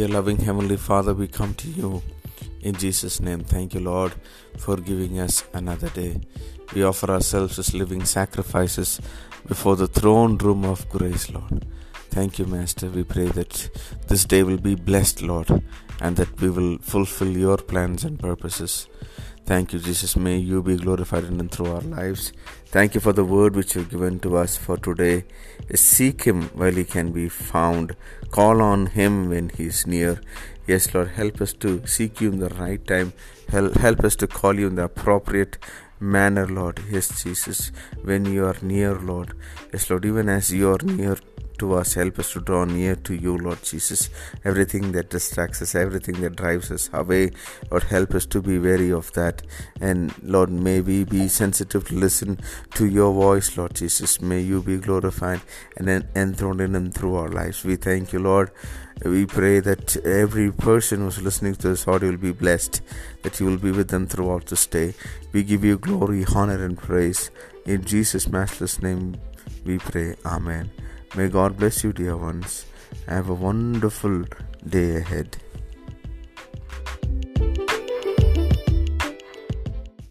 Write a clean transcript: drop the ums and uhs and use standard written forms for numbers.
Dear loving Heavenly Father, we come to you in Jesus' name. Thank you, Lord, for giving us another day. We offer ourselves as living sacrifices before the throne room of grace, Lord. Thank you, Master. We pray that this day will be blessed, Lord, and that we will fulfill your plans and purposes. Thank you, Jesus. May you be glorified in and through our lives. Thank you for the word which you've given to us for today. Seek him while he can be found. Call on him when he is near. Yes, Lord, help us to seek you in the right time. Help us to call you in the appropriate manner, Lord. Yes, Jesus, when you are near, Lord. Yes, Lord, even as you are near to us, help us to draw near to you, Lord Jesus. Everything that distracts us, everything that drives us away, Lord, help us to be wary of that. And Lord, may we be sensitive to listen to your voice, Lord Jesus. May you be glorified and enthroned in and through our lives. We thank you, Lord. We pray that every person who's listening to this audio will be blessed, that you will be with them throughout this day. We give you glory, honor, and praise. In Jesus' matchless name we pray. Amen. May God bless you, dear ones. Have a wonderful day ahead.